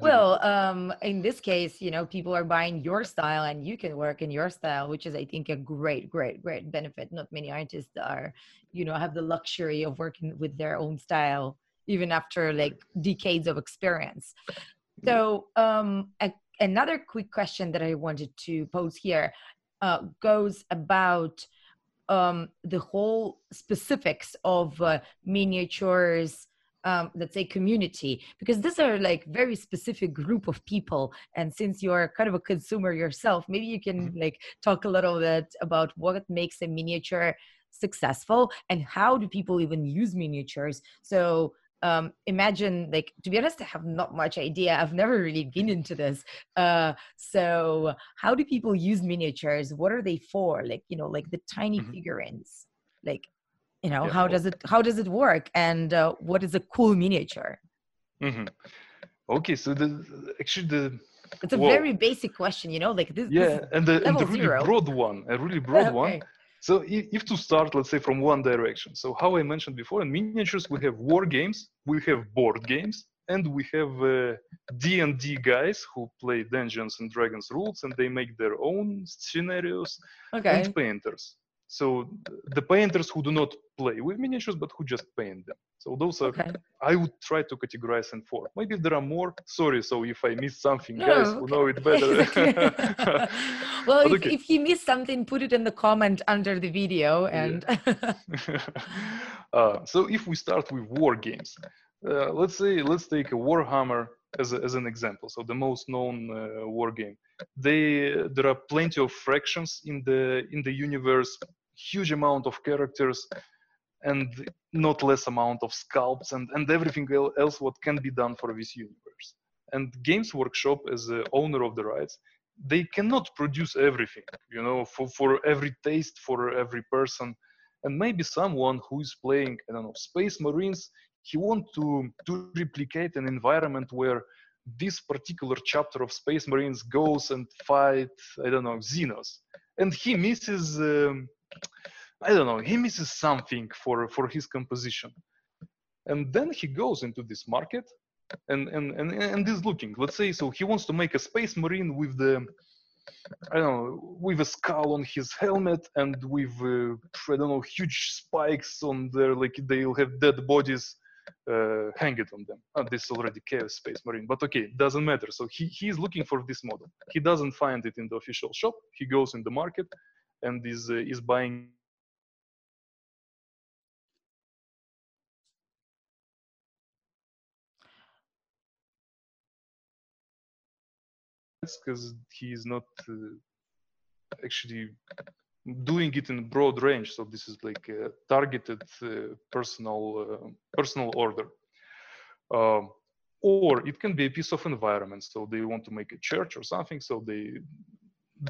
Well, um, in this case, you know, people are buying your style and you can work in your style, which is, I think, a great, great, great benefit. Not many artists are, you know, have the luxury of working with their own style, even after like decades of experience. So um, a, another quick question that I wanted to pose here Uh, goes about um, the whole specifics of uh, miniatures, um, let's say community, because these are like very specific group of people. And since you're kind of a consumer yourself, maybe you can like talk a little bit about what makes a miniature successful and how do people even use miniatures. So um, imagine, like, to be honest, I have not much idea. I've never really been into this. Uh, so how do people use miniatures? What are they for? Like, you know, like the tiny mm-hmm. figurines, like, you know, yeah. how does it, how does it work? And, uh, what is a cool miniature? Mm-hmm. Okay. So the, actually the, it's a well, very basic question, you know, like this, yeah, this and the, and the really zero. broad one, a really broad okay. one. So if, if to start, let's say, from one direction. So how I mentioned before, in miniatures, we have war games, we have board games, and we have D and D guys who play Dungeons and Dragons rules, and they make their own scenarios, okay. and painters. So the painters who do not play with miniatures, but who just paint them. So those are, okay. I would try to categorize and form. Maybe there are more. Sorry, so if I miss something, no, guys okay. who know it better. Well, if, okay. if you miss something, put it in the comment under the video. And yeah. uh, so if we start with war games, uh, let's say, let's take a Warhammer as, a, as an example. So the most known uh, war game. They, there are plenty of fractions in the in the universe. Huge amount of characters and not less amount of sculpts and, and everything else what can be done for this universe. And Games Workshop, as the owner of the rights, they cannot produce everything, you know, for, for every taste, for every person. And maybe someone who is playing, I don't know, Space Marines, he wants to, to replicate an environment where this particular chapter of Space Marines goes and fight, I don't know, Xenos. And he misses... Um, I don't know, he misses something for, for his composition. And then he goes into this market and, and, and, and is looking, let's say, so he wants to make a Space Marine with the, I don't know, with a skull on his helmet and with, uh, I don't know, huge spikes on their, like they'll have dead bodies uh, hanged on them. Oh, this is already Chaos Space Marine, but okay, doesn't matter. So he, he's looking for this model. He doesn't find it in the official shop. He goes in the market and is, uh, is buying because he is not uh, actually doing it in a broad range. So this is like a targeted uh, personal uh, personal order. Uh, or it can be a piece of environment. So they want to make a church or something. So they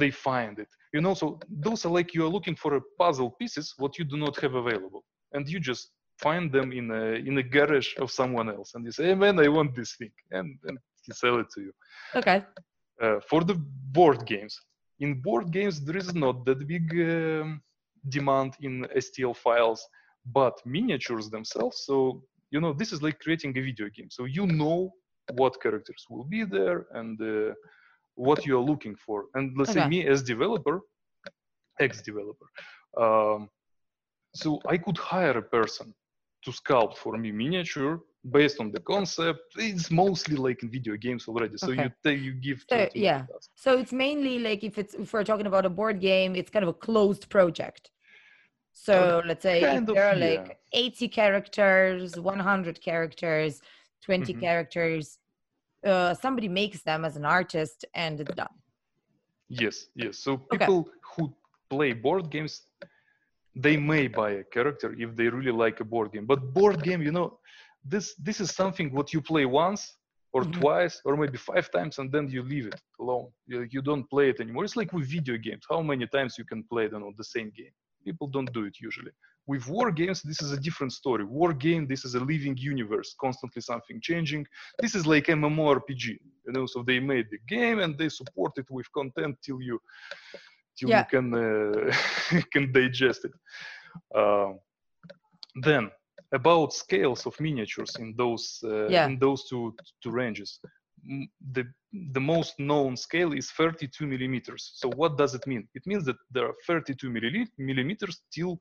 they find it. You know, so those are like you are looking for a puzzle pieces, what you do not have available. And you just find them in a, in a garage of someone else. And you say, hey man, I want this thing. And, and he sells it to you. Okay. Uh, for the board games, in board games there is not that big um, demand in S T L files, but miniatures themselves, so you know this is like creating a video game, so you know what characters will be there and uh, what you are looking for. And let's okay. say me as developer, ex-developer, um, so I could hire a person to sculpt for me miniature based on the concept. It's mostly like in video games already. So okay. you take, you give. So, to, to yeah. So it's mainly like if it's, if we're talking about a board game, it's kind of a closed project. So uh, let's say if there of, are like yeah. eighty characters, one hundred characters, twenty mm-hmm. characters. Uh, somebody makes them as an artist and it's done. Yes. Yes. So people okay. who play board games, they may buy a character if they really like a board game, but board game, you know, this this is something what you play once or mm-hmm. twice or maybe five times and then you leave it alone. You, you don't play it anymore. It's like with video games. How many times you can play, I don't know, the same game? People don't do it usually. With war games, this is a different story. War game, this is a living universe, constantly something changing. This is like MMORPG, you know, so they made the game and they support it with content till you, till yeah. you can, uh, can digest it. Uh, then about scales of miniatures in those, uh, yeah. in those two, two ranges. The, the most known scale is thirty-two millimeters. So what does it mean? It means that there are thirty-two millimeters till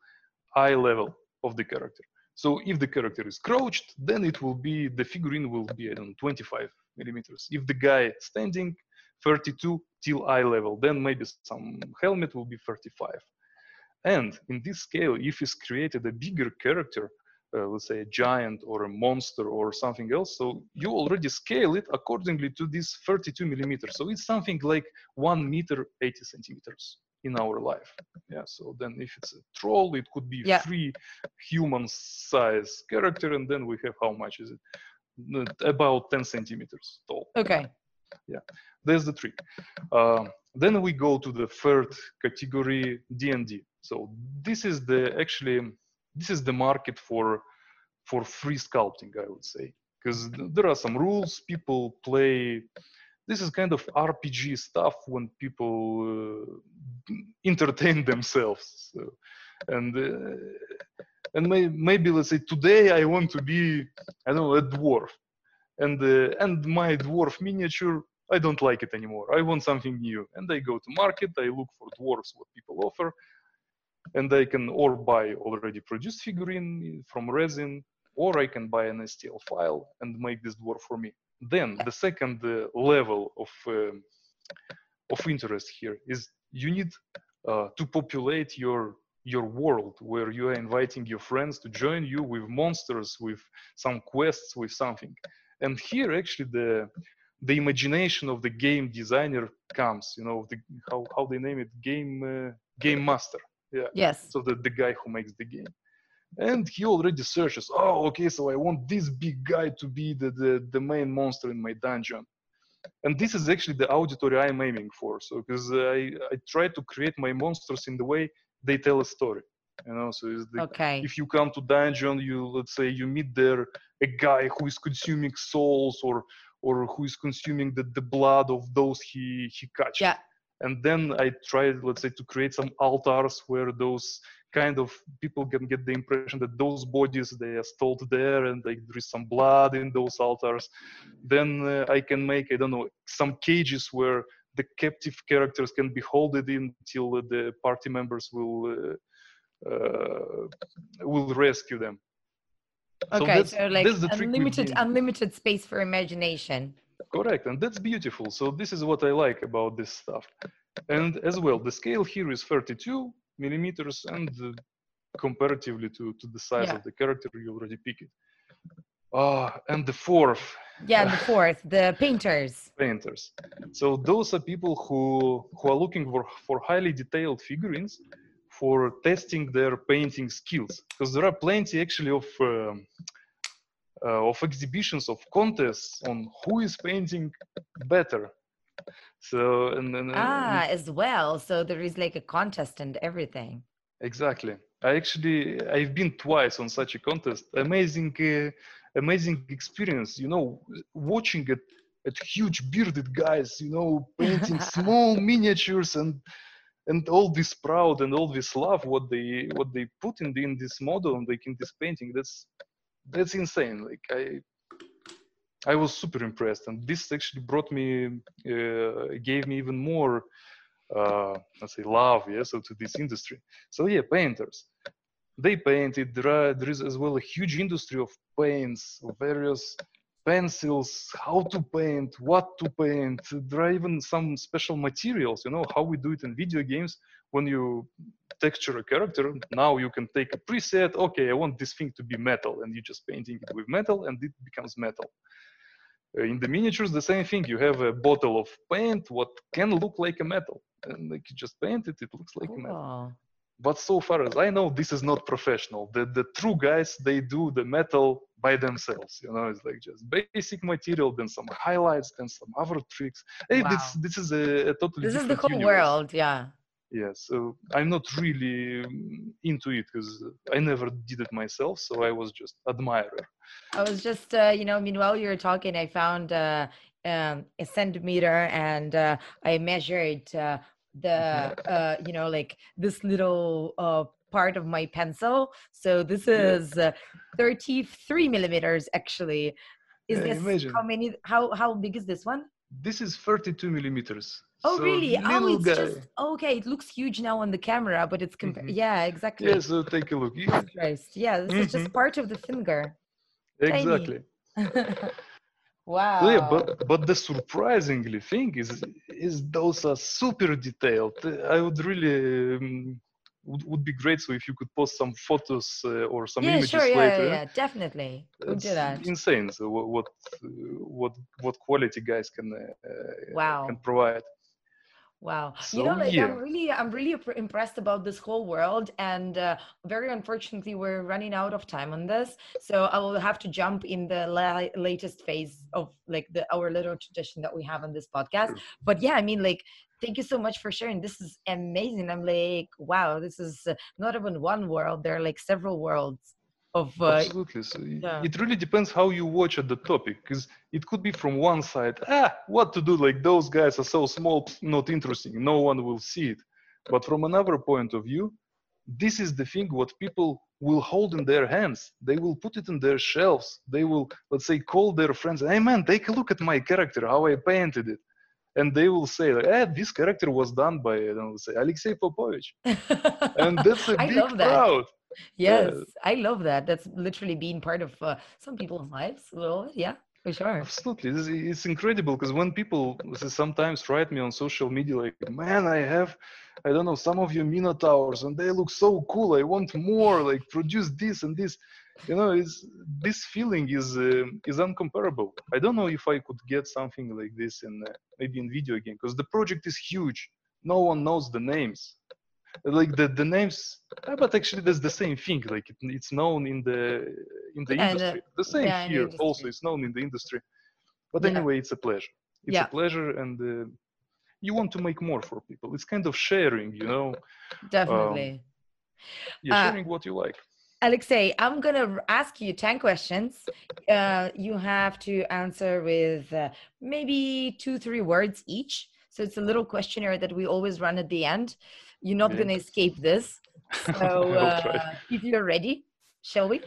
eye level of the character. So if the character is crouched, then it will be, the figurine will be, I don't know, twenty-five millimeters. If the guy standing, thirty-two till eye level, then maybe some helmet will be thirty-five. And in this scale, if it's created a bigger character, Uh, let's say a giant or a monster or something else, so you already scale it accordingly to this thirty-two millimeters. So it's something like one meter eighty centimeters in our life. Yeah, so then if it's a troll, it could be yeah. three human size character, and then we have, how much is it, about ten centimeters tall. Okay, yeah, there's the trick. Uh, then we go to the third category, D and D. So this is the actually This is the market for for free sculpting, I would say, because there are some rules. People play. This is kind of R P G stuff when people uh, entertain themselves. So, and uh, and may, maybe let's say today I want to be, I don't know, a dwarf, and uh, and my dwarf miniature, I don't like it anymore. I want something new, and I go to market. I look for dwarves, what people offer. And I can or buy already produced figurine from resin, or I can buy an S T L file and make this dwarf for me. Then the second uh, level of uh, of interest here is you need uh, to populate your your world, where you are inviting your friends to join you with monsters, with some quests, with something. And here actually the the imagination of the game designer comes. You know, the, how how they name it, game uh, game master. Yeah. Yes. So that the guy who makes the game, and he already searches. Oh, okay. So I want this big guy to be the the, the main monster in my dungeon, and this is actually the auditory I'm aiming for. So because I I try to create my monsters in the way they tell a story. You know. So is the, okay. If you come to dungeon, you let's say you meet there a guy who is consuming souls or or who is consuming the, the blood of those he he catches. Yeah. And then I tried, let's say, to create some altars where those kind of people can get the impression that those bodies, they are stored there and like, there is some blood in those altars. Then uh, I can make, I don't know, some cages where the captive characters can be holded in till the party members will uh, uh, will rescue them. Okay, so, that's, so like that's the unlimited, unlimited space for imagination. Correct, and that's beautiful. So this is what I like about this stuff. And as well, the scale here is thirty-two millimeters, and uh, comparatively to, to the size yeah. of the character, you already pick it. Uh, and the fourth. Yeah, the fourth, the painters. Painters. So those are people who, who are looking for, for highly detailed figurines for testing their painting skills. Because there are plenty actually of... Um, Uh, of exhibitions, of contests on who is painting better. So and, and ah, and, as well. So there is like a contest and everything. Exactly. I actually I've been twice on such a contest. Amazing, uh, amazing experience. You know, watching it at huge bearded guys, you know, painting small miniatures and and all this proud and all this love what they what they put in the, in this model and like in this painting. That's That's insane. Like I, I was super impressed, and this actually brought me, uh, gave me even more, uh, let's say, love. Yeah, so to this industry. So yeah, painters, they painted. There are, there is as well a huge industry of paints, of various pencils, how to paint, what to paint. There are even some special materials. You know how we do it in video games when you texture a character. Now you can take a preset. Okay, I want this thing to be metal, and you just painting it with metal, and it becomes metal. Uh, in the miniatures, the same thing. You have a bottle of paint, what can look like a metal, and like you just paint it, it looks like oh. metal. But so far as I know, this is not professional. The the true guys, they do the metal by themselves. You know, it's like just basic material, then some highlights, then some other tricks. Hey, wow. this this is a, a totally. This is the whole universe. World, yeah. Yeah, so I'm not really into it because I never did it myself, so I was just admirer. I was just, uh, you know, meanwhile you were talking, I found uh, um, a centimeter and uh, I measured uh, the, uh, you know, like this little uh, part of my pencil. So this is uh, thirty-three millimeters actually. Is yeah, this, imagine. how many, how, how big is this one? This is thirty-two millimeters. Oh, so really? Oh, it's guy. just, okay, it looks huge now on the camera, but it's, compa- mm-hmm. yeah, exactly. Yeah, so take a look. Christ. Yeah, this mm-hmm. is just part of the finger. Exactly. Wow. So yeah, but, but the surprisingly thing is, is those are super detailed. I would really, um, would, would be great. So if you could post some photos uh, or some yeah, images sure, yeah, later. Yeah, yeah, definitely. We'll do that. Insane. So what, what, what, what quality guys can, uh, wow. can provide. Wow. So, you know, like yeah. I'm really, I'm really impressed about this whole world, and uh, very unfortunately, we're running out of time on this. So I will have to jump in the la- latest phase of like the, our little tradition that we have on this podcast. But yeah, I mean, like, thank you so much for sharing. This is amazing. I'm like, wow, this is not even one world. There are like several worlds. Of, uh, Absolutely. So yeah. It really depends how you watch at the topic, because it could be from one side, ah, what to do? Like those guys are so small, not interesting. No one will see it. But from another point of view, this is the thing what people will hold in their hands. They will put it in their shelves. They will, let's say, call their friends. Hey man, take a look at my character, how I painted it. And they will say, like, eh, this character was done by, I don't know, say, Alexei Popovich. And that's a big love that. crowd. Yes, yeah. I love that. That's literally been part of uh, some people's lives. Well, yeah, for sure. Absolutely. It's, it's incredible because when people sometimes write me on social media, like, man, I have, I don't know, some of your minotaurs and they look so cool. I want more, like produce this and this. You know, it's, this feeling is uh, is uncomparable. I don't know if I could get something like this in uh, maybe in video game because the project is huge. No one knows the names. Like the, the names, but actually that's the same thing. Like it, it's known in the in the yeah, industry. The, the same yeah, here industry. also. It's known in the industry. But yeah. anyway, it's a pleasure. It's yeah. a pleasure, and uh, you want to make more for people. It's kind of sharing, you know. Definitely. Um, yeah, sharing uh, what you like. Alexei, I'm gonna ask you ten questions. Uh, you have to answer with uh, maybe two, three words each. So it's a little questionnaire that we always run at the end. You're not yeah. going to escape this. So uh, if you're ready, shall we?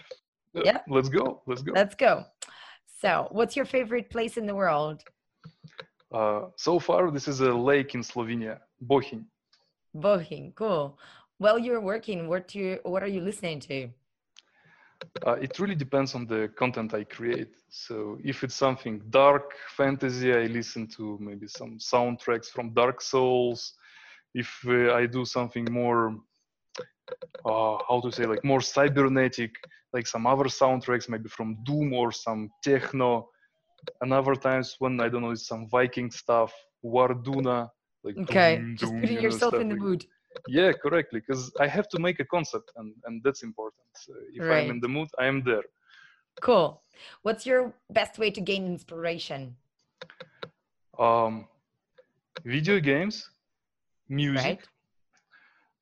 Uh, yeah. Let's go. Let's go. Let's go. So what's your favorite place in the world? Uh, so far, this is a lake in Slovenia, Bohinj. Bohinj. Cool. While you're working, what, do you, what are you listening to? Uh, it really depends on the content I create. So if it's something dark fantasy, I listen to maybe some soundtracks from Dark Souls. If uh, I do something more, uh, how to say, like more cybernetic, like some other soundtracks, maybe from Doom or some techno. And other times when, I don't know, it's some Viking stuff, Warduna. Like okay, doom, just putting doom, yourself you know, in the like, mood. Yeah, correctly, because I have to make a concept, and, and that's important. So if right. I'm in the mood, I am there. Cool. What's your best way to gain inspiration? Um, video games. Music,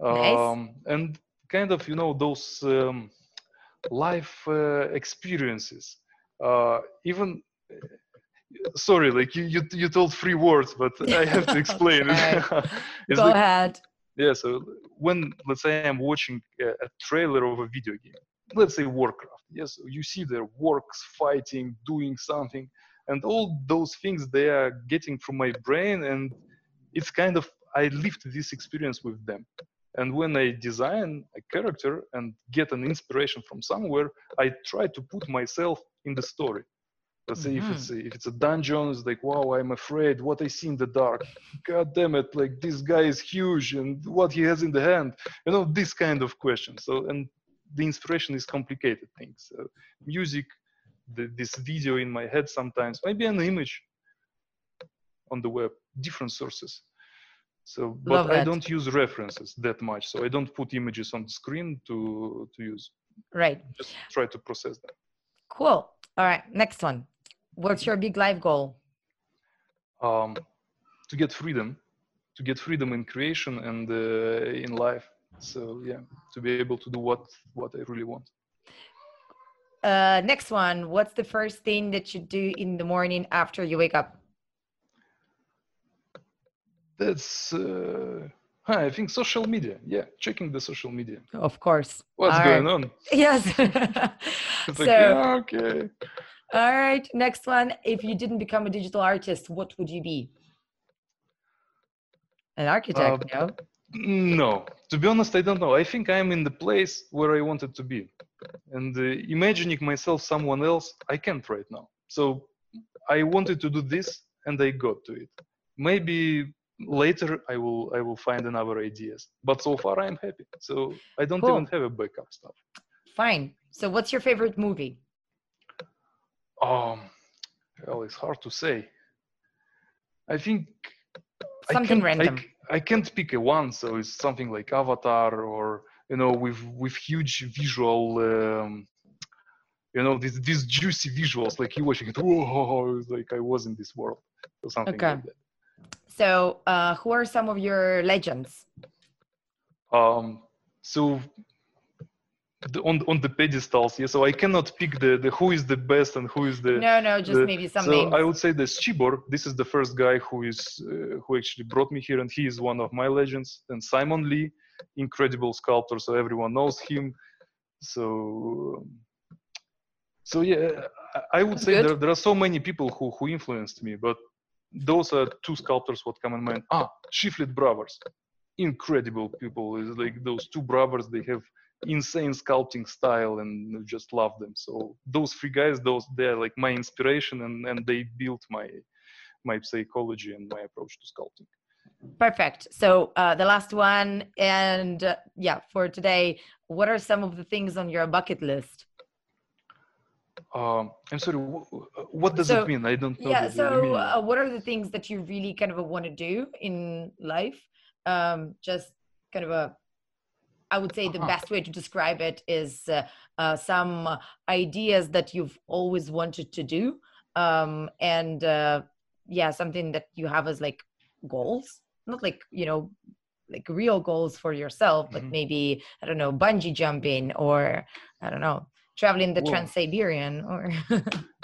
right. um, nice. And kind of, you know, those um, life uh, experiences. Uh, even, uh, sorry, like you, you you told three words, but I have to explain it. Go like, ahead. Yeah, so when, let's say I'm watching a, a trailer of a video game, let's say Warcraft. Yes, you see their orcs fighting, doing something, and all those things they are getting from my brain, and it's kind of, I lived this experience with them. And when I design a character and get an inspiration from somewhere, I try to put myself in the story. Let's say mm-hmm. if it's a, if it's a dungeon, it's like, wow, I'm afraid what I see in the dark. God damn it, like this guy is huge and what he has in the hand. You know, this kind of question. So, and the inspiration is complicated things. So music, the, this video in my head sometimes, maybe an image on the web, different sources. So, but I don't use references that much. So I don't put images on screen to to use. Right. Just try to process them. Cool. All right. Next one. What's your big life goal? Um, to get freedom. to get freedom in creation and uh, in life. So yeah, to be able to do what what I really want. Uh, next one. What's the first thing that you do in the morning after you wake up? That's, uh, I think, social media. Yeah, checking the social media. Of course. What's all going right. on? Yes. It's so, like, yeah, okay. All right. Next one. If you didn't become a digital artist, what would you be? An architect, uh, no? No. To be honest, I don't know. I think I'm in the place where I wanted to be. And uh, imagining myself someone else, I can't right now. So I wanted to do this and I got to it. Maybe later I will I will find another ideas. But so far I'm happy. So I don't cool. even have a backup stuff. Fine. So what's your favorite movie? Um, well, it's hard to say. I think... Something I random. I, I can't pick a one. So it's something like Avatar or... you know, with with huge visual, um, you know, these these juicy visuals, like you watching it, whoa, like I was in this world, or something okay. like that. So, uh, who are some of your legends? Um, so the, on on the pedestals, yeah. So I cannot pick the, the who is the best and who is the no, no, just the, maybe something. So I would say the Czibor. This is the first guy who is uh, who actually brought me here, and he is one of my legends. And Simon Lee. Incredible sculptor, so everyone knows him. So, so yeah, I would say there, there are so many people who who influenced me, but those are two sculptors what come in mind. Ah, Shiflet brothers, incredible people. It's like those two brothers, they have insane sculpting style, and just love them. So those three guys, those they're like my inspiration, and and they built my my psychology and my approach to sculpting. Perfect. So uh, the last one, and uh, yeah, for today, what are some of the things on your bucket list? Um, I'm sorry, wh- what does so, it mean? I don't know. Yeah, so uh, what are the things that you really kind of want to do in life? Um, just kind of a, I would say the uh-huh. best way to describe it is uh, uh, some ideas that you've always wanted to do. Um, and uh, yeah, something that you have as like goals. Not like, you know, like real goals for yourself, but mm-hmm. maybe, I don't know, bungee jumping or, I don't know, traveling the Whoa. Trans-Siberian or...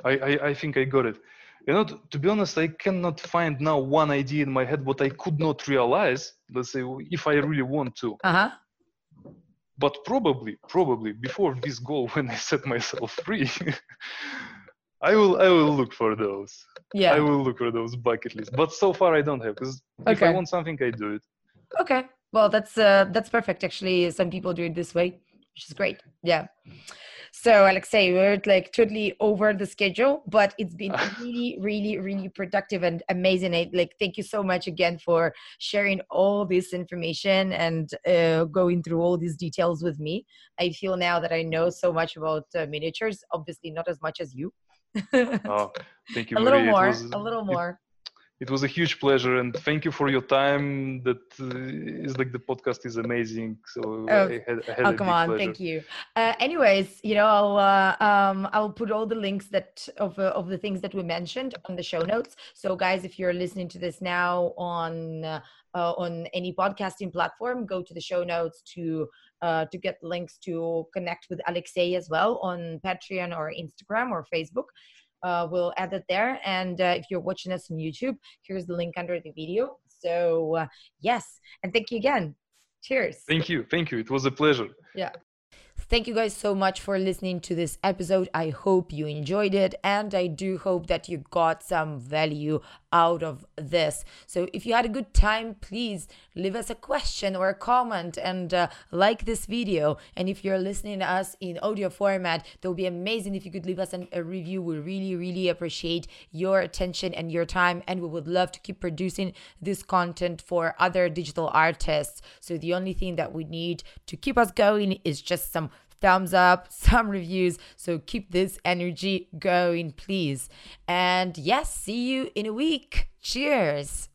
I, I, I think I got it. You know, to, to be honest, I cannot find now one idea in my head what I could not realize, let's say, if I really want to. Uh-huh. But probably, probably, before this goal, when I set myself free... I will I will look for those. Yeah. I will look for those bucket lists. But so far I don't have, because okay. if I want something, I do it. Okay. Well, that's uh, that's perfect. Actually, some people do it this way, which is great. Yeah. So, Alexei, we're like totally over the schedule, but it's been really, really, really productive and amazing. I, like, thank you so much again for sharing all this information and uh, going through all these details with me. I feel now that I know so much about uh, miniatures. Obviously, not as much as you. Oh, thank you, Maria. A little more, was, a little more. It, it was a huge pleasure, and thank you for your time. That uh, is like the podcast is amazing. So oh, I had, I had oh a come on, pleasure. Thank you. Uh, anyways, you know, I'll uh, um, I'll put all the links that of uh, of the things that we mentioned on the show notes. So, guys, if you're listening to this now on uh, uh, on any podcasting platform, go to the show notes to. Uh, to get links to connect with Alexei as well on Patreon or Instagram or Facebook. Uh, we'll add it there. And uh, if you're watching us on YouTube, here's the link under the video. So uh, yes, and thank you again. Cheers. Thank you. Thank you. It was a pleasure. Yeah. Thank you guys so much for listening to this episode. I hope you enjoyed it, and I do hope that you got some value out of this. So if you had a good time, please leave us a question or a comment and uh, like this video. And if you're listening to us in audio format, that would be amazing if you could leave us an, a review. We really, really appreciate your attention and your time, and we would love to keep producing this content for other digital artists. So the only thing that we need to keep us going is just some thumbs up, some reviews. So keep this energy going, please. And yes, see you in a week. Cheers.